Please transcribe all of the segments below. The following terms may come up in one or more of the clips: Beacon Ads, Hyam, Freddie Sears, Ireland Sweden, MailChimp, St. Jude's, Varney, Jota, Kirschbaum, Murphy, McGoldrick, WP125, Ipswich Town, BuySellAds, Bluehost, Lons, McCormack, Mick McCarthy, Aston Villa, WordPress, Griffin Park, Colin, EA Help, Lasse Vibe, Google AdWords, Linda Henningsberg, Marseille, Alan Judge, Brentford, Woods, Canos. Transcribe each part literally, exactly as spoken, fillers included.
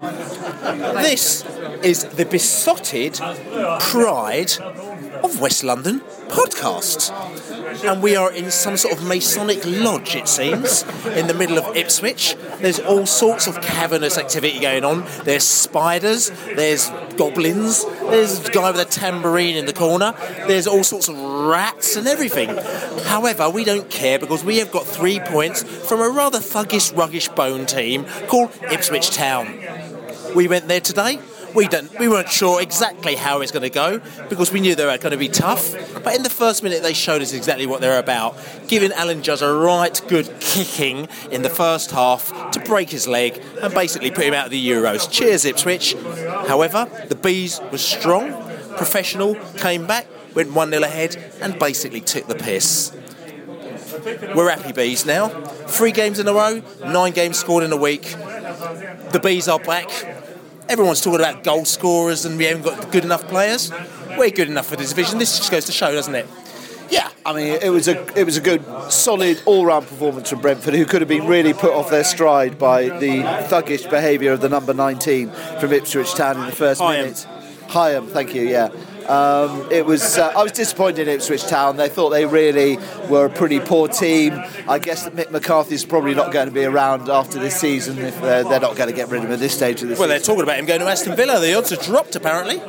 This is the besotted pride of West London podcasts, and we are in some sort of Masonic lodge, it seems, in the middle of Ipswich. There's all sorts of cavernous activity going on. There's spiders, there's goblins, there's the guy with a tambourine in the corner, there's all sorts of rats and everything. However, we don't care, because we have got three points from a rather thuggish, ruggish bone team called Ipswich Town. We went there today. We don't. We weren't sure exactly how it's going to go, because we knew they were going to be tough. But in the first minute, they showed us exactly what they're about, giving Alan Judge a right good kicking in the first half to break his leg and basically put him out of the Euros. Cheers, Ipswich. However, the Bees were strong, professional, came back, went one nil ahead and basically took the piss. We're happy Bees now. Three games in a row, nine games scored in a week. The Bees are back. Everyone's talking about goal scorers and we haven't got good enough players. We're good enough for the division. This just goes to show, doesn't it? Yeah, I mean, it was a it was a good, solid, all-round performance from Brentford, who could have been really put off their stride by the thuggish behaviour of the number nineteen from Ipswich Town in the first minute. Hyam, thank you, yeah. Um, it was. Uh, I was disappointed in Ipswich Town. They thought they really were a pretty poor team. I guess that Mick McCarthy is probably not going to be around after this season if they're, they're not going to get rid of him at this stage of the season. Well, they're talking about him going to Aston Villa. The odds have dropped, apparently.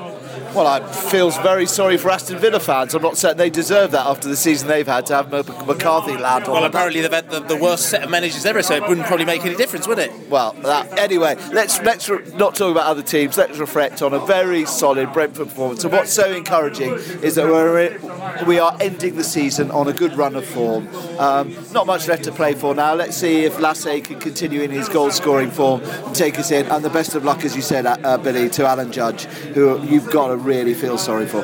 Well, I feel very sorry for Aston Villa fans. I'm not certain they deserve that after the season they've had to have McCarthy land on. Well, apparently they've had the, the worst set of managers ever, so it wouldn't probably make any difference, would it? Well, that, anyway, let's let's re- not talk about other teams. Let's reflect on a very solid Brentford performance. And what's so encouraging is that we're, we are ending the season on a good run of form. Um, not much left to play for now. Let's see if Lasse can continue in his goal-scoring form and take us in. And the best of luck, as you said, uh, Billy, to Alan Judge, who you've got to really feel sorry for.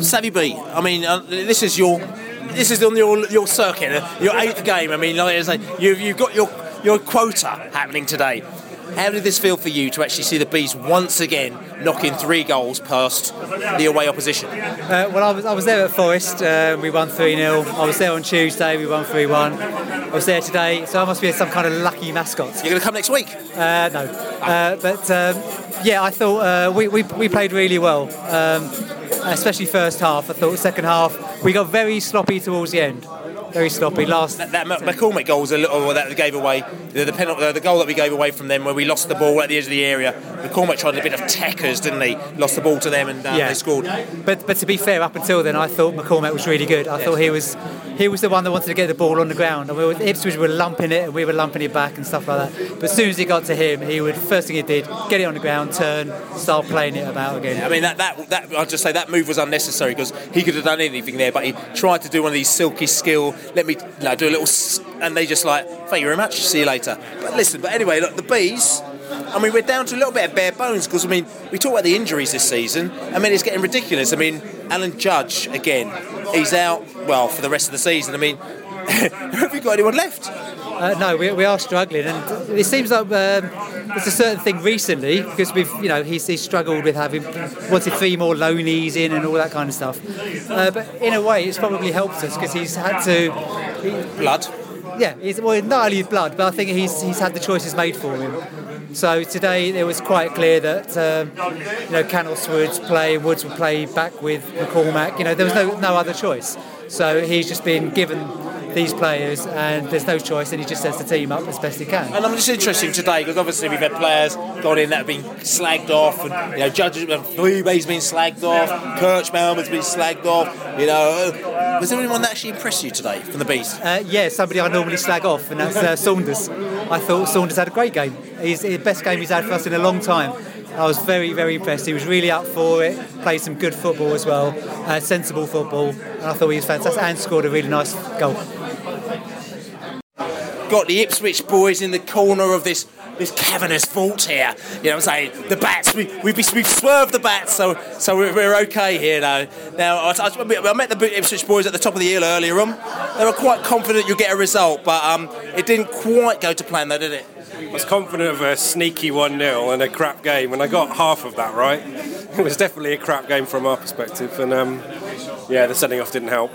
Savvy B, I mean, uh, this is your, this is on your your circuit, uh, your eighth game. I mean, like I say, you've you've got your your quota happening today. How did this feel for you to actually see the Bees once again knocking three goals past the away opposition? Uh, well, I was I was there at Forest. Uh, we won three nil. I was there on Tuesday. We won three one. I was there today. So I must be some kind of lucky mascot. You're going to come next week? Uh, no. Uh, but um, yeah, I thought uh, we, we we played really well, um, especially first half. I thought second half we got very sloppy towards the end. Very sloppy. Last that, that McCormack goal was a little well, that gave away the the, penalty, the goal that we gave away from them, where we lost the ball at the edge of the area. McCormack tried a bit of tackers, didn't he? Lost the ball to them and uh, yeah. they scored. But but to be fair, up until then, I thought McCormack was really good. I yes. thought he was he was the one that wanted to get the ball on the ground, and we were, Ipswich were lumping it and we were lumping it back and stuff like that. But as soon as it got to him, he would first thing he did get it on the ground, turn, start playing it about again. Yeah, I mean that that that I'd just say that move was unnecessary, because he could have done anything there, but he tried to do one of these silky skill. Let me no, do a little, and they just like, thank you very much, see you later. But listen, but anyway, look, the Bees. I mean, we're down to a little bit of bare bones, because I mean, we talk about the injuries this season. I mean, it's getting ridiculous. I mean, Alan Judge again, he's out well for the rest of the season. I mean, have we got anyone left? Uh, no, we we are struggling, and it seems like um, there's a certain thing recently, because we've, you know, he's, he's struggled with having wanted three more loanees in and all that kind of stuff. Uh, but in a way, it's probably helped us, because he's had to he, blood. Yeah, he's, well, not only his blood, but I think he's he's had the choices made for him. So today it was quite clear that um, you know Canos would play, Woods would play back with McCormack. You know, there was no no other choice. So he's just been given these players, and there's no choice, and he just sets the team up as best he can. And I'm just interested today because obviously we've had players gone in that have been slagged off, and you know, Judge, Bluebay's been slagged off, Kirschbaum has been slagged off. You know, was there anyone that actually impressed you today from the beast? Uh, yeah, somebody I normally slag off, and that's uh, Saunders. I thought Saunders had a great game. He's the best game he's had for us in a long time. I was very, very impressed. He was really up for it, played some good football as well, uh, sensible football, and I thought he was fantastic and scored a really nice goal. Got the Ipswich boys in the corner of this this cavernous vault here. You know what I'm saying? The bats, we, we've, we've swerved the bats, so so we're, we're okay here now. Now, I, I, I met the Ipswich boys at the top of the hill earlier on. They were quite confident you'll get a result, but um, it didn't quite go to plan though, did it? I was confident of a sneaky one nil and a crap game, and I got half of that right. It was definitely a crap game from our perspective, and um, yeah, the sending off didn't help.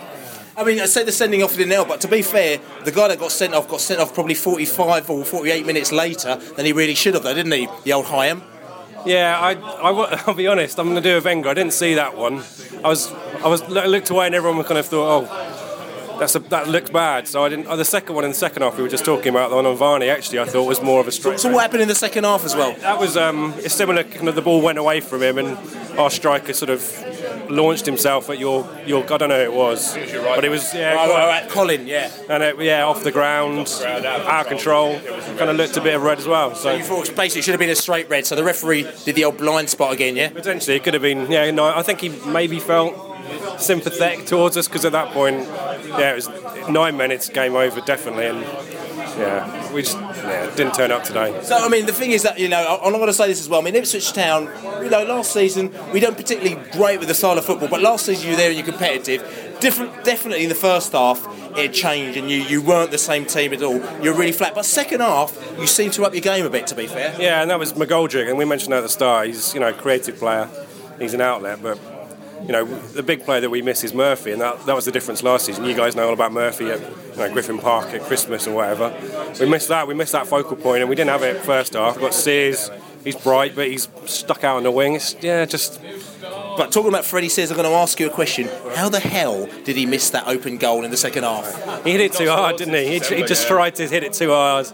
I mean, I say the sending off didn't help, but to be fair, the guy that got sent off got sent off probably forty-five or forty-eight minutes later than he really should have, though, didn't he? The old Hyam. Yeah, I, I, I'll be honest, I'm going to do a Wenger. I didn't see that one. I was, I was I looked away, and everyone kind of thought, oh, that's a, that looks bad. So I didn't. Oh, the second one in the second half we were just talking about, the one on Varney, actually, I thought was more of a straight. So, so what happened in the second half as well? That was um, a similar. Kind of the ball went away from him, and our striker sort of launched himself at your, your I don't know who it was, right, but it was yeah, right, right, right. Colin, yeah, and it, yeah, off the ground, off the ground out of our control, control. Kind of looked a bit of red as well. So, so you thought basically it should have been a straight red. So the referee did the old blind spot again, yeah. Potentially, it could have been. Yeah, no, I think he maybe felt sympathetic towards us because at that point, yeah, it was nine minutes, game over, definitely, and yeah, we just yeah, didn't turn up today. So I mean, the thing is that, you know, I, I want to say this as well. I mean, Ipswich Town, you know, last season we don't particularly great with the style of football, but last season you were there and you're competitive. Different, definitely in the first half it changed, and you, you weren't the same team at all. You're really flat, but second half you seem to up your game a bit. To be fair, yeah, and that was McGoldrick, and we mentioned that at the start. He's, you know, a creative player. He's an outlet, but. You know, the big player that we miss is Murphy, and that, that was the difference last season. You guys know all about Murphy at, you know, Griffin Park at Christmas or whatever. We missed that. We missed that focal point, and we didn't have it first half. But Sears, he's bright, but he's stuck out on the wing. It's, yeah, just... But talking about Freddie Sears, I'm going to ask you a question. How the hell did he miss that open goal in the second half? He hit it too hard, didn't he? He, he just tried to hit it too hard.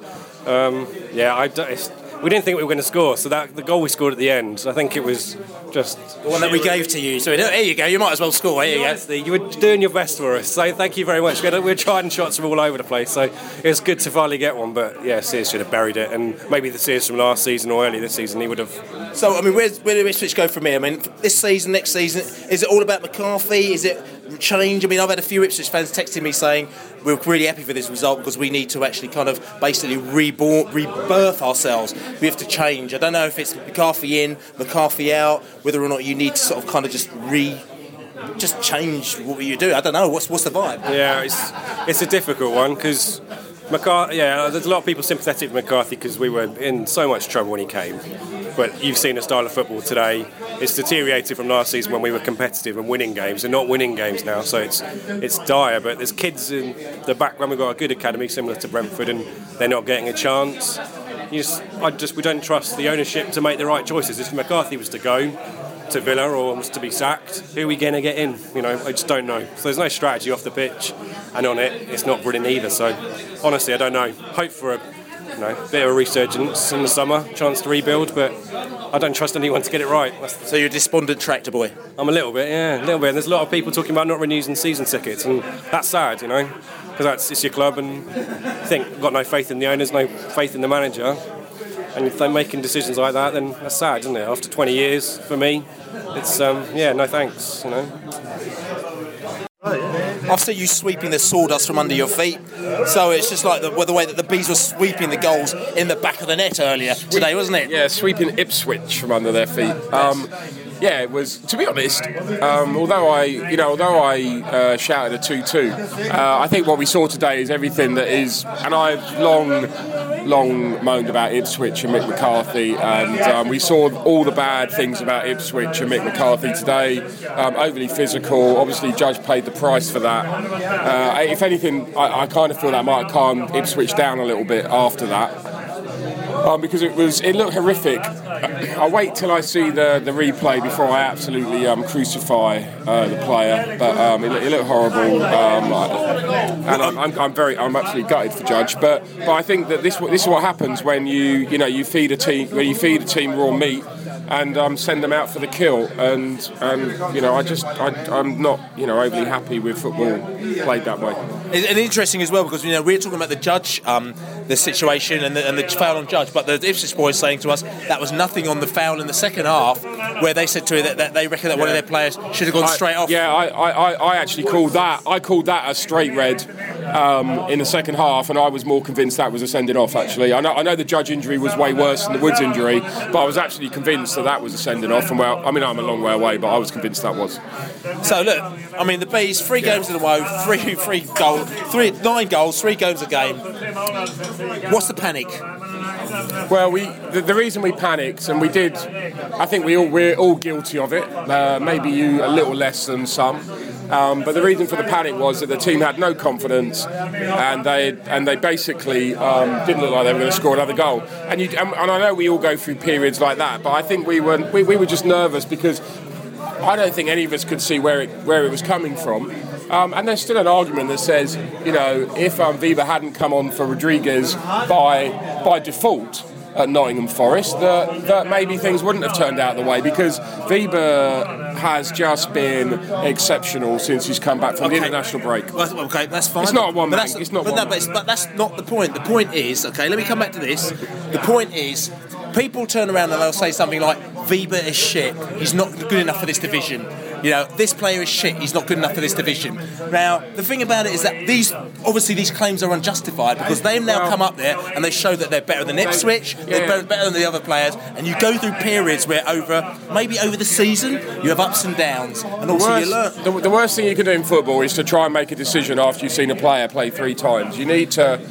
Um, yeah, I don't... We didn't think we were going to score, so that the goal we scored at the end, I think it was just... The one that we gave to you. So here you go, you might as well score. Here you go. Honestly, you were doing your best for us, so thank you very much. We were trying shots from all over the place, so it was good to finally get one, but yeah, Sears should have buried it, and maybe the Sears from last season or early this season, he would have... So, I mean, where's, where do Ipswich go from here? I mean, this season, next season, is it all about McCarthy? Is it... change? I mean, I've had a few Ipswich fans texting me saying we're really happy for this result because we need to actually kind of basically reborn, rebirth ourselves. We have to change. I don't know if it's McCarthy in, McCarthy out, whether or not you need to sort of kind of just re, just change what you do. I don't know. What's what's the vibe? Yeah, it's it's a difficult one because McCarthy. Yeah, there's a lot of people sympathetic with McCarthy because we were in so much trouble when he came. But you've seen the style of football today. It's deteriorated from last season when we were competitive and winning games. They're not winning games now, so it's it's dire. But there's kids in the background. We've got a good academy similar to Brentford, and they're not getting a chance. You just, I just, we don't trust the ownership to make the right choices. If McCarthy was to go to Villa or was to be sacked, who are we going to get in? You know, I just don't know. So there's no strategy off the pitch, and on it, it's not brilliant either. So honestly, I don't know. Hope for a... No, a bit of a resurgence in the summer, chance to rebuild, but I don't trust anyone to get it right. So you're a despondent tractor boy? I'm a little bit, yeah, a little bit. And there's a lot of people talking about not renewing season tickets, and that's sad, you know, because that's it's your club, and I think you've got no faith in the owners, no faith in the manager, and if they're making decisions like that, then that's sad, isn't it? After twenty years, for me, it's, um, yeah, no thanks, you know. I've seen you sweeping the sawdust from under your feet. So it's just like the, well, the way that the Bees were sweeping the goals in the back of the net earlier today, wasn't it? Yeah, sweeping Ipswich from under their feet. Um, yeah, it was, to be honest, um, although I, you know, although I uh, shouted a two-two, uh, I think what we saw today is everything that is, and I've long, long moaned about Ipswich and Mick McCarthy, and um, we saw all the bad things about Ipswich and Mick McCarthy today. Um, overly physical, obviously Judge paid the price for that. Uh, if anything, I, I kind of feel that might calm Ipswich down a little bit after that. Um, because it was, it looked horrific. I wait till I see the, the replay before I absolutely um, crucify uh, the player. But um, it, it looked horrible, um, and I'm, I'm, I'm very, I'm absolutely gutted for Judge. But but I think that this this is what happens when you you know you feed a team when you feed a team raw meat and um, send them out for the kill. And and you know I just I, I'm not you know overly happy with football played that way. And interesting as well, because you know we're talking about the Judge, um, the situation and the, and the foul on Judge, but the Ipswich boys saying to us that was nothing on the foul in the second half, where they said to me that, that they reckon that yeah. one of their players should have gone I, straight off. Yeah, I, I, I actually called that. I called that a straight red um, in the second half, and I was more convinced that was a sending off. Actually, I know I know the Judge injury was way worse than the Woods injury, but I was actually convinced that that was a sending off. And well, I mean, I'm a long way away, but I was convinced that was. So look, I mean, the Bees three yeah. games in a row, three three goals. Three, nine goals, three goals a game. What's the panic? Well, we the, the reason we panicked, and we did, I think we all we're all guilty of it. Uh, maybe you a little less than some, um, but the reason for the panic was that the team had no confidence, and they and they basically um, didn't look like they were going to score another goal. And you and, and I know we all go through periods like that, but I think we were we, we were just nervous because I don't think any of us could see where it where it was coming from. Um, and there's still an argument that says, you know, if um, Viva hadn't come on for Rodriguez by by default at Nottingham Forest, that, that maybe things wouldn't have turned out the way, because Viva has just been exceptional since he's come back from okay. the international break. Well, okay, that's fine. It's not a one-man. But, it's not but, one no, but, it's, but that's not the point. The point is, okay, let me come back to this. The point is, people turn around and they'll say something like, Viva is shit, he's not good enough for this division. You know, this player is shit, he's not good enough for this division. Now, the thing about it is that these, obviously these claims are unjustified, because they've now well, come up there and they show that they're better than Ipswich, they, yeah. they're better than the other players, and you go through periods where over, maybe over the season, you have ups and downs, and also you learn. The, the worst thing you can do in football is to try and make a decision after you've seen a player play three times. You need to,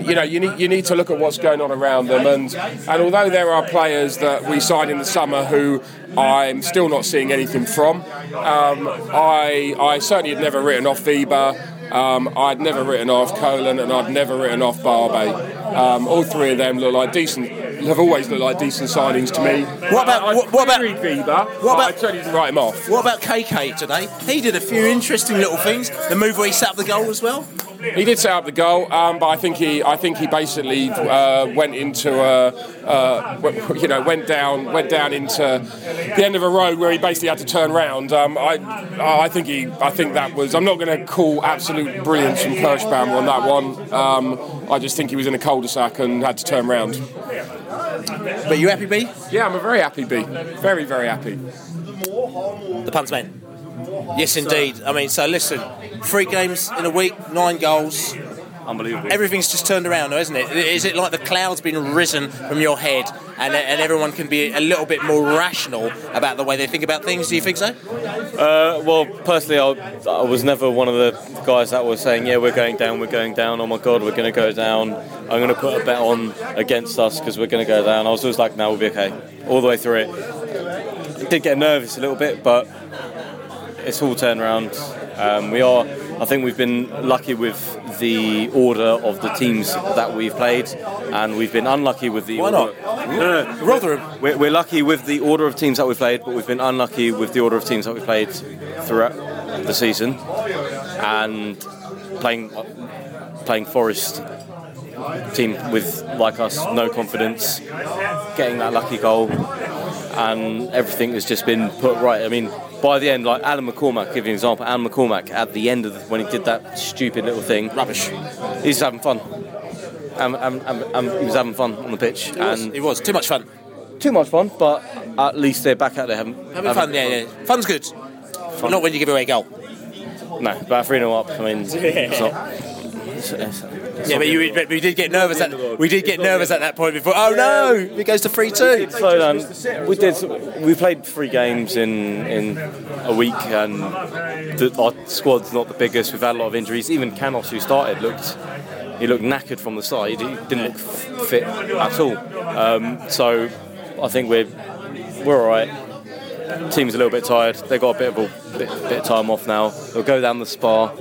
you, you know, you need you need to look at what's going on around them, and, and although there are players that we signed in the summer who I'm still not seeing anything from. Um, I I certainly had never written off Viba. Um, I'd never written off Colin, and I'd never written off Barbay. Um, all three of them look like decent. Have always looked like decent signings to me. What about I, I what, what about Viba? What about I certainly didn't write him off. What about K K today? He did a few interesting little things. The move where he set up the goal as well. He did set up the goal, um, but I think he, I think he basically uh, went into a, uh, you know, went down, went down into the end of a road where he basically had to turn round. Um, I, I think he, I think that was. I'm not going to call absolute brilliance from Kirschbaum on that one. Um, I just think he was in a cul-de-sac and had to turn round. But you happy, B? Yeah, I'm a very happy B. Very, very happy. The punts man. Yes, indeed. I mean, so listen, three games in a week, nine goals. Unbelievable. Everything's just turned around, though, isn't it? Is it like the cloud's been risen from your head, and and everyone can be a little bit more rational about the way they think about things? Do you think so? Uh, well, personally, I, I was never one of the guys that was saying, yeah, we're going down, we're going down, oh my God, we're going to go down. I'm going to put a bet on against us because we're going to go down. I was always like, no, we'll be okay, all the way through it. I did get nervous a little bit, but it's all turned around. Um, we are, I think we've been lucky with the order of the teams that we've played, and we've been unlucky with the Why order. Why not? No, no, no. Rotherham. We're, we're lucky with the order of teams that we've played, but we've been unlucky with the order of teams that we've played throughout the season. And playing, playing Forest, team with, like us, no confidence, getting that lucky goal, and everything has just been put right. I mean, by the end, like Alan McCormack, give you an example, Alan McCormack at the end of the, when he did that stupid little thing, rubbish. He's having fun. Um, um, um, um, he was having fun on the pitch. He was. And he was too much fun. Too much fun, but at least they're back out there having, having, having fun. Yeah, fun. yeah. Fun's good. Fun. Not when you give away a goal. No, but three nil up. I mean, yeah. it's not. it's, it's, it's yeah, but you, but we did get nervous. At, we did get nervous at that point before. Oh no, it goes to three two. Slow down. We did. We played three games in in a week, and the, our squad's not the biggest. We've had a lot of injuries. Even Canos, who started, looked. He looked knackered from the side. He didn't look f- fit at all. Um, so I think we're we're all right. Team's a little bit tired. They got a bit of a bit, bit of time off now. They'll go down the spa.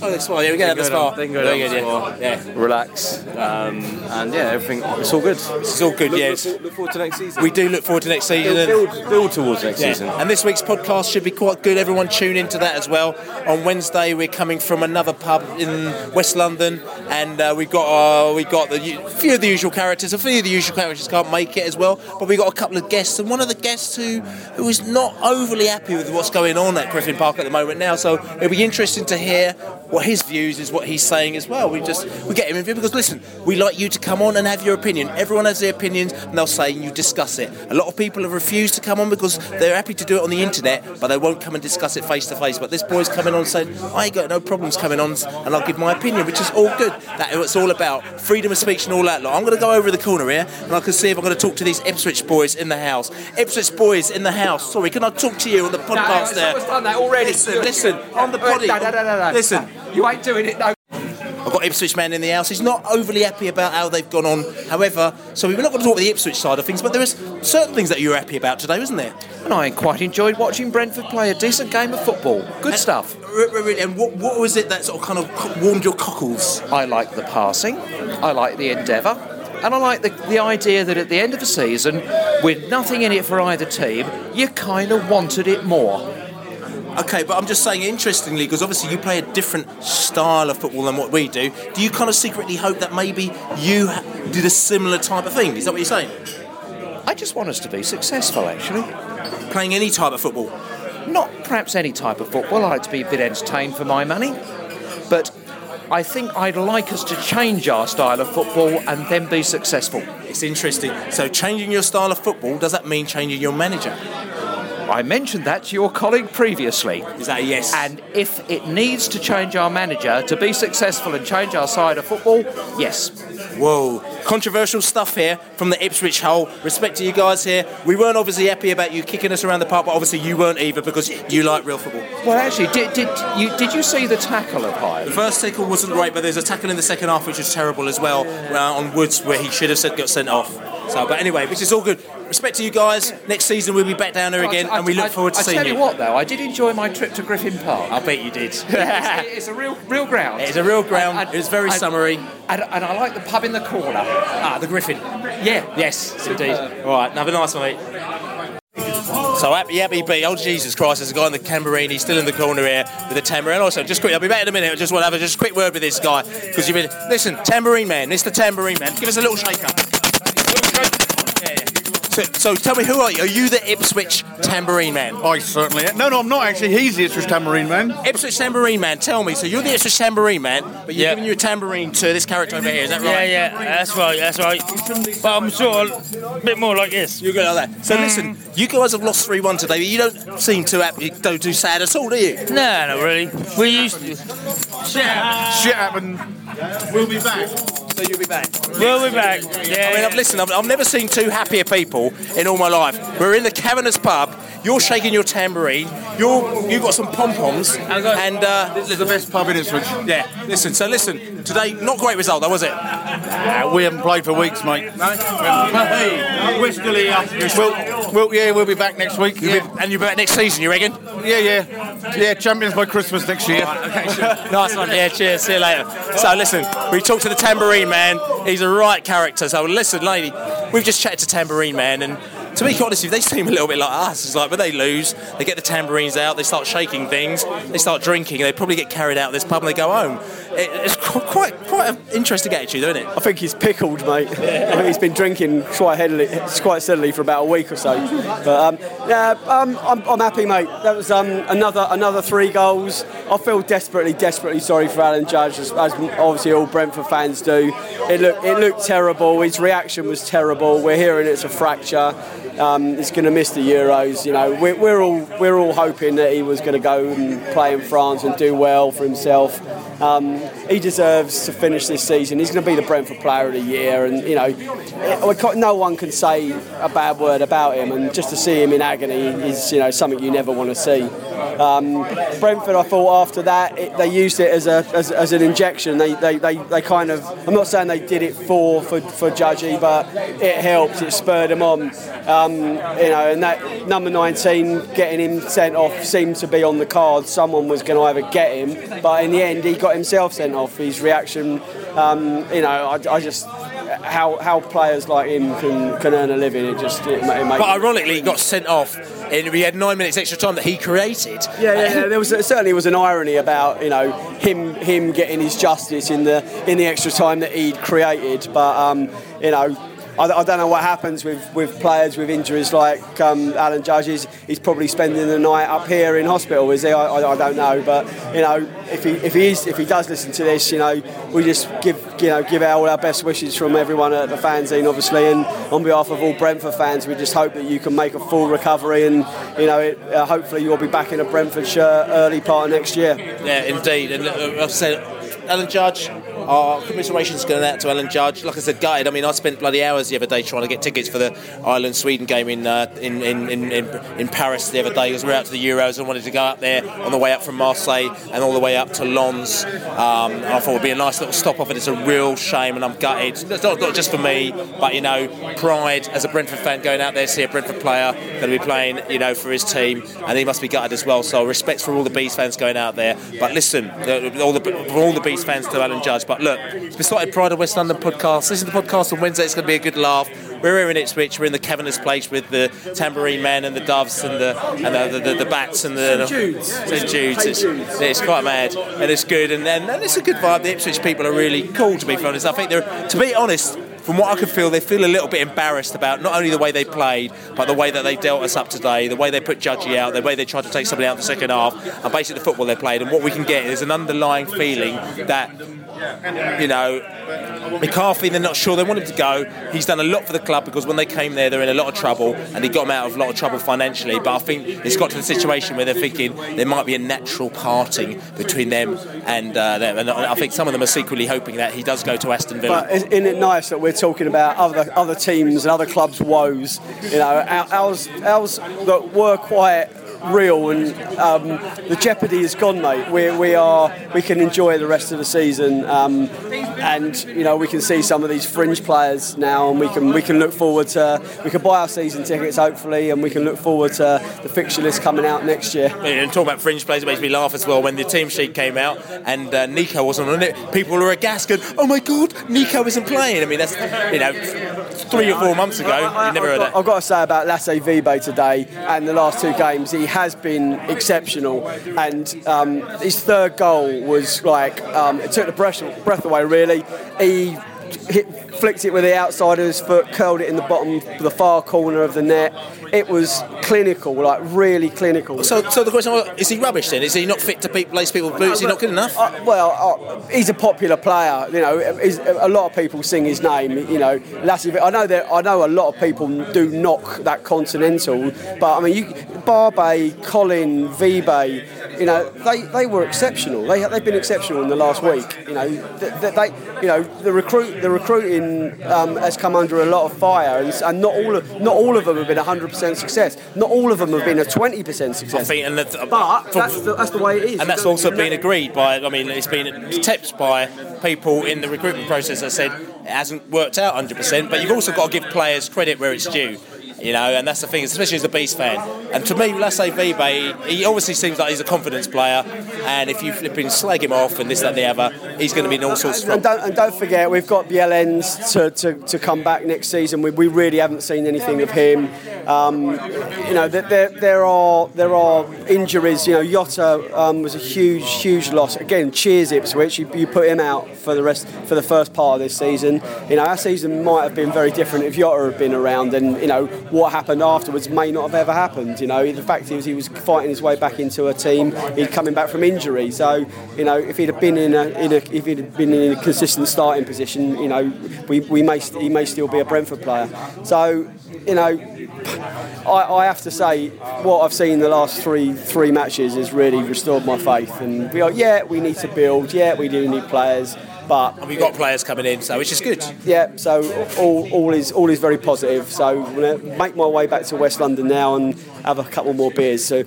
Oh, the spa. Yeah, we go down the spa. They can go down the spa. Yeah. Relax. Um, and yeah, everything. It's all good. It's all good. Look, yes. Look, look forward to next season. We do look forward to next season. Build, build, build towards next yeah. season. And this week's podcast should be quite good. Everyone tune into that as well. On Wednesday, we're coming from another pub in West London. And uh, we've got uh, we've got the u- few of the usual characters. A few of the usual characters can't make it as well, but we've got a couple of guests, and one of the guests who who is not overly happy with what's going on at Griffin Park at the moment now. So it'll be interesting to hear what his views is, what he's saying as well. We just we get him in view because listen, we like you to come on and have your opinion. Everyone has their opinions, and they'll say and you discuss it. A lot of people have refused to come on because they're happy to do it on the internet, but they won't come and discuss it face to face. But this boy's coming on saying, I ain't got no problems coming on, and I'll give my opinion, which is all good. That's what it's all about, freedom of speech and all that lot. I'm going to go over the corner here and I can see if I'm going to talk to these Ipswich boys in the house. Ipswich boys in the house. Sorry, can I talk to you on the podcast no, there? Someone's done that already. Listen, listen on the body. No, no, no, no, no. Listen. You ain't doing it, no. I've got Ipswich man in the house. He's not overly happy about how they've gone on. However, so we're not going to talk about the Ipswich side of things, but there is certain things that you were happy about today, wasn't there? And I quite enjoyed watching Brentford play a decent game of football. Good and, stuff. R- r- and what, what was it that sort of kind of warmed your cockles? I like the passing. I like the endeavour. And I like the, the idea that at the end of the season, with nothing in it for either team, you kind of wanted it more. Okay, but I'm just saying, interestingly, because obviously you play a different style of football than what we do. Do you kind of secretly hope that maybe you ha- did a similar type of thing? Is that what you're saying? I just want us to be successful, actually. Playing any type of football? Not perhaps any type of football. I like to be a bit entertained for my money. But I think I'd like us to change our style of football and then be successful. It's interesting. So changing your style of football, does that mean changing your manager? I mentioned that to your colleague previously. Is that a yes? And if it needs to change our manager to be successful and change our side of football, yes. Whoa. Controversial stuff here from the Ipswich Hole. Respect to you guys here. We weren't obviously happy about you kicking us around the park, but obviously you weren't either because you like real football. Well, actually, did did you did you see the tackle of Hyam? The first tackle wasn't great, but there's a tackle in the second half which was terrible as well uh, on Woods where he should have said got sent off. So, but anyway, which is all good. Respect to you guys. Next season we'll be back down there again, I, I, and we look I, forward to I, I seeing you. I tell you what, though, I did enjoy my trip to Griffin Park. I bet you did. it's, it's a real, real ground. It's a real ground. And, and, it was very and, summery, and, and I like the pub in the corner. Ah, the Griffin. Yeah. Yes, it's indeed. Uh, all right, have a nice one, mate. So happy, happy, B. Oh, Jesus Christ, there's a guy in the Camerini, still in the corner here with the tambourine. Also, just quick, I'll be back in a minute. I just want to have a just quick word with this guy. Because you've been, listen, tambourine man, Mister Tambourine Man, give us a little shake up. Yeah, yeah. So, so tell me, who are you? Are you the Ipswich Tambourine Man? I certainly am. No, no, I'm not actually. He's the Ipswich Tambourine Man. Ipswich Tambourine Man, tell me. So you're the Ipswich Tambourine Man, but you're yeah. giving you a tambourine to this character over here, is that right? Yeah, yeah, that's right, that's right. But I'm sort of a bit more like this. You're good like that. So mm. listen, you guys have lost three one today, but you don't seem too happy, don't do sad at all, do you? No, not really. We used to. Shit happened. Shit happened. We'll be back. So you'll be back. We'll be back. Yeah. I mean, I've, listen, I've, I've never seen two happier people in all my life. We're in the Caverner's pub. You're shaking your tambourine. You're you've got some pom poms, and uh, this is the best pub in Ipswich. Yeah. Listen. So listen. Today, not great result, though, was it? Uh, we haven't played for weeks, mate. No. Hey, we're still here. We'll, we'll, yeah, we'll be back next week. Yeah. Be, and you'll be back next season, you reckon? Yeah, yeah, yeah. Champions by Christmas next year. Right, okay, sure. Nice one. Yeah. Cheers. See you later. So listen, we talked to the tambourine man. He's a right character. So listen, lady, we've just chatted to Tambourine Man, and to be honest, if they seem a little bit like us, it's like when they lose, they get the tambourines out, they start shaking things, they start drinking, and they probably get carried out of this pub and they go home. It, it's quite quite an interesting attitude, isn't it? I think he's pickled, mate. Yeah. I think he's been drinking quite heavily, quite steadily for about a week or so. But um, yeah, um, I'm, I'm happy, mate. That was um, another another three goals. I feel desperately, desperately sorry for Alan Judge, as, as obviously all Brentford fans do. It looked it looked terrible. His reaction was terrible. We're hearing it's a fracture. Um, he's going to miss the Euros. You know, we're, we're all we're all hoping that he was going to go and play in France and do well for himself. Um, he deserves to finish this season. He's going to be the Brentford Player of the Year, and you know, no one can say a bad word about him. And just to see him in agony is, you know, something you never want to see. Um, Brentford, I thought after that it, they used it as a as, as an injection. They, they they they kind of. I'm not saying they did it for for, for Judgey, but it helped. It spurred him on. Um, you know, and that number nineteen getting him sent off seemed to be on the card. Someone was going to either get him, but in the end he got himself sent off. His reaction, um, you know, I, I just how how players like him can, can earn a living. It just it, it makes. But ironically, he got sent off, and we had nine minutes extra time that he created. Yeah, yeah, yeah. There was certainly was an irony about, you know, him him getting his justice in the in the extra time that he'd created. But um, you know. I don't know what happens with, with players with injuries like um, Alan Judge. He's, he's probably spending the night up here in hospital, is he? I, I, I don't know, but you know, if he if he is if he does listen to this, you know, we just give you know give out all our best wishes from everyone at the fanzine, obviously, and on behalf of all Brentford fans, we just hope that you can make a full recovery, and you know, it, uh, hopefully you'll be back in a Brentford shirt early part of next year. Yeah, indeed, and uh, I've said Alan Judge. Our commiserations going out to Alan Judge. Like I said, gutted. I mean, I spent bloody hours the other day trying to get tickets for the Ireland Sweden game in, uh, in, in, in, in in Paris the other day, because we were out to the Euros and wanted to go up there on the way up from Marseille and all the way up to Lons. Um, I thought it would be a nice little stop off, and it's a real shame, and I'm gutted. It's not, not just for me, but, you know, pride as a Brentford fan going out there to see a Brentford player going to be playing, you know, for his team, and he must be gutted as well. So respect for all the Bees fans going out there. But listen, all the, for all the Bees fans to Alan Judge, but look, it's the Besotted Pride of West London podcast. Listen to the podcast on Wednesday. It's going to be a good laugh. We're here in Ipswich. We're in the cavernous place with the tambourine man and the doves and the and the, the, the, the bats and the Saint Jude's. Saint Jude's. It's, it's quite mad, and it's good, and, and and it's a good vibe. The Ipswich people are really cool, to be honest. I think they're, to be honest. From what I could feel, they feel a little bit embarrassed about not only the way they played, but the way that they dealt us up today, the way they put Judgey out, the way they tried to take somebody out in the second half, and basically the football they played. And what we can get is an underlying feeling that, you know, McCarthy, they're not sure. They want him to go. He's done a lot for the club, because when they came there, they're in a lot of trouble, and he got them out of a lot of trouble financially. But I think it's got to the situation where they're thinking there might be a natural parting between them and uh, them. And I think some of them are secretly hoping that he does go to Aston Villa. But isn't it nice that we're talking about other other teams and other clubs' woes, you know, ours ours that were quite real, and um, the jeopardy is gone, mate. We we are we can enjoy the rest of the season, um, and you know, we can see some of these fringe players now, and we can we can look forward to we can buy our season tickets hopefully, and we can look forward to the fixture list coming out next year. And talking about fringe players, it makes me laugh as well when the team sheet came out and uh, Nico wasn't on it. People were aghast, going, "Oh my God, Nico isn't playing." I mean, that's, you know, three or four months ago, you never heard that. I've got to say about Lasse Vibe today and the last two games, he has been exceptional, and um, his third goal was like, um, it took the breath, breath away really. He hit, flicked it with the outside of his foot, curled it in the bottom, the far corner of the net. It was clinical, like really clinical. So, so the question was, is he rubbish then? Is he not fit to beat place people with blue? Is he not good enough? Uh, well, uh, he's a popular player. You know, he's, a lot of people sing his name. You know, Lasse, I know that I know a lot of people do knock that continental, but I mean, you, Barbay, Colin, Vibe, you know, they, they were exceptional. They they've been exceptional in the last week. You know, they, they you know the recruit the recruiting um, has come under a lot of fire, and, and not all of, not all of them have been one hundred percent success. Not all of them have been a twenty percent success. Think, and the, uh, but that's the, that's the way it is. And that's also been agreed by, I mean, it's been tipped by people in the recruitment process that said it hasn't worked out one hundred percent, but you've also got to give players credit where it's due. You know, and that's the thing, especially as a Beast fan. And to me, Lasse Vibe, he obviously seems like he's a confidence player, and if you flipping slag him off and this, that, the other, he's going to be in all sorts of trouble. And don't, and don't forget, we've got Bielen's to, to, to come back next season. We, we really haven't seen anything of him. Um, you know, there there are there are injuries. You know, Jota um, was a huge, huge loss. Again, cheers Ipswich. You, you put him out for the rest for the first part of this season. You know, our season might have been very different if Jota had been around, and you know, what happened afterwards may not have ever happened. You know, the fact is he was fighting his way back into a team. He'd coming back from injury, so you know, if he'd have been in a, in a if he'd have been in a consistent starting position, you know, we, we may he may still be a Brentford player. So you know, I, I have to say, what I've seen the last three three matches has really restored my faith. And we are, yeah, we need to build. Yeah, we do need players, but and we've got it, players coming in, so which is good. Yeah, so all all is all is very positive. So I'm going to make my way back to West London now and have a couple more beers. So.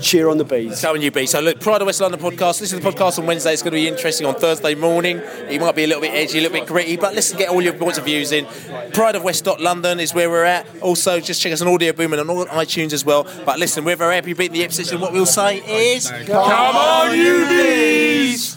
Cheer on the bees. Tell you bees. So look, Pride of West London podcast. Listen to the podcast on Wednesday. It's going to be interesting on Thursday morning. It might be a little bit edgy, a little bit gritty, but listen, get all your points of views in. pride of west dot london is where we're at. Also, just check us on Audio Boom and on all iTunes as well. But listen, we're very happy you beat the Ipswich, and what we'll say is, come on, you bees!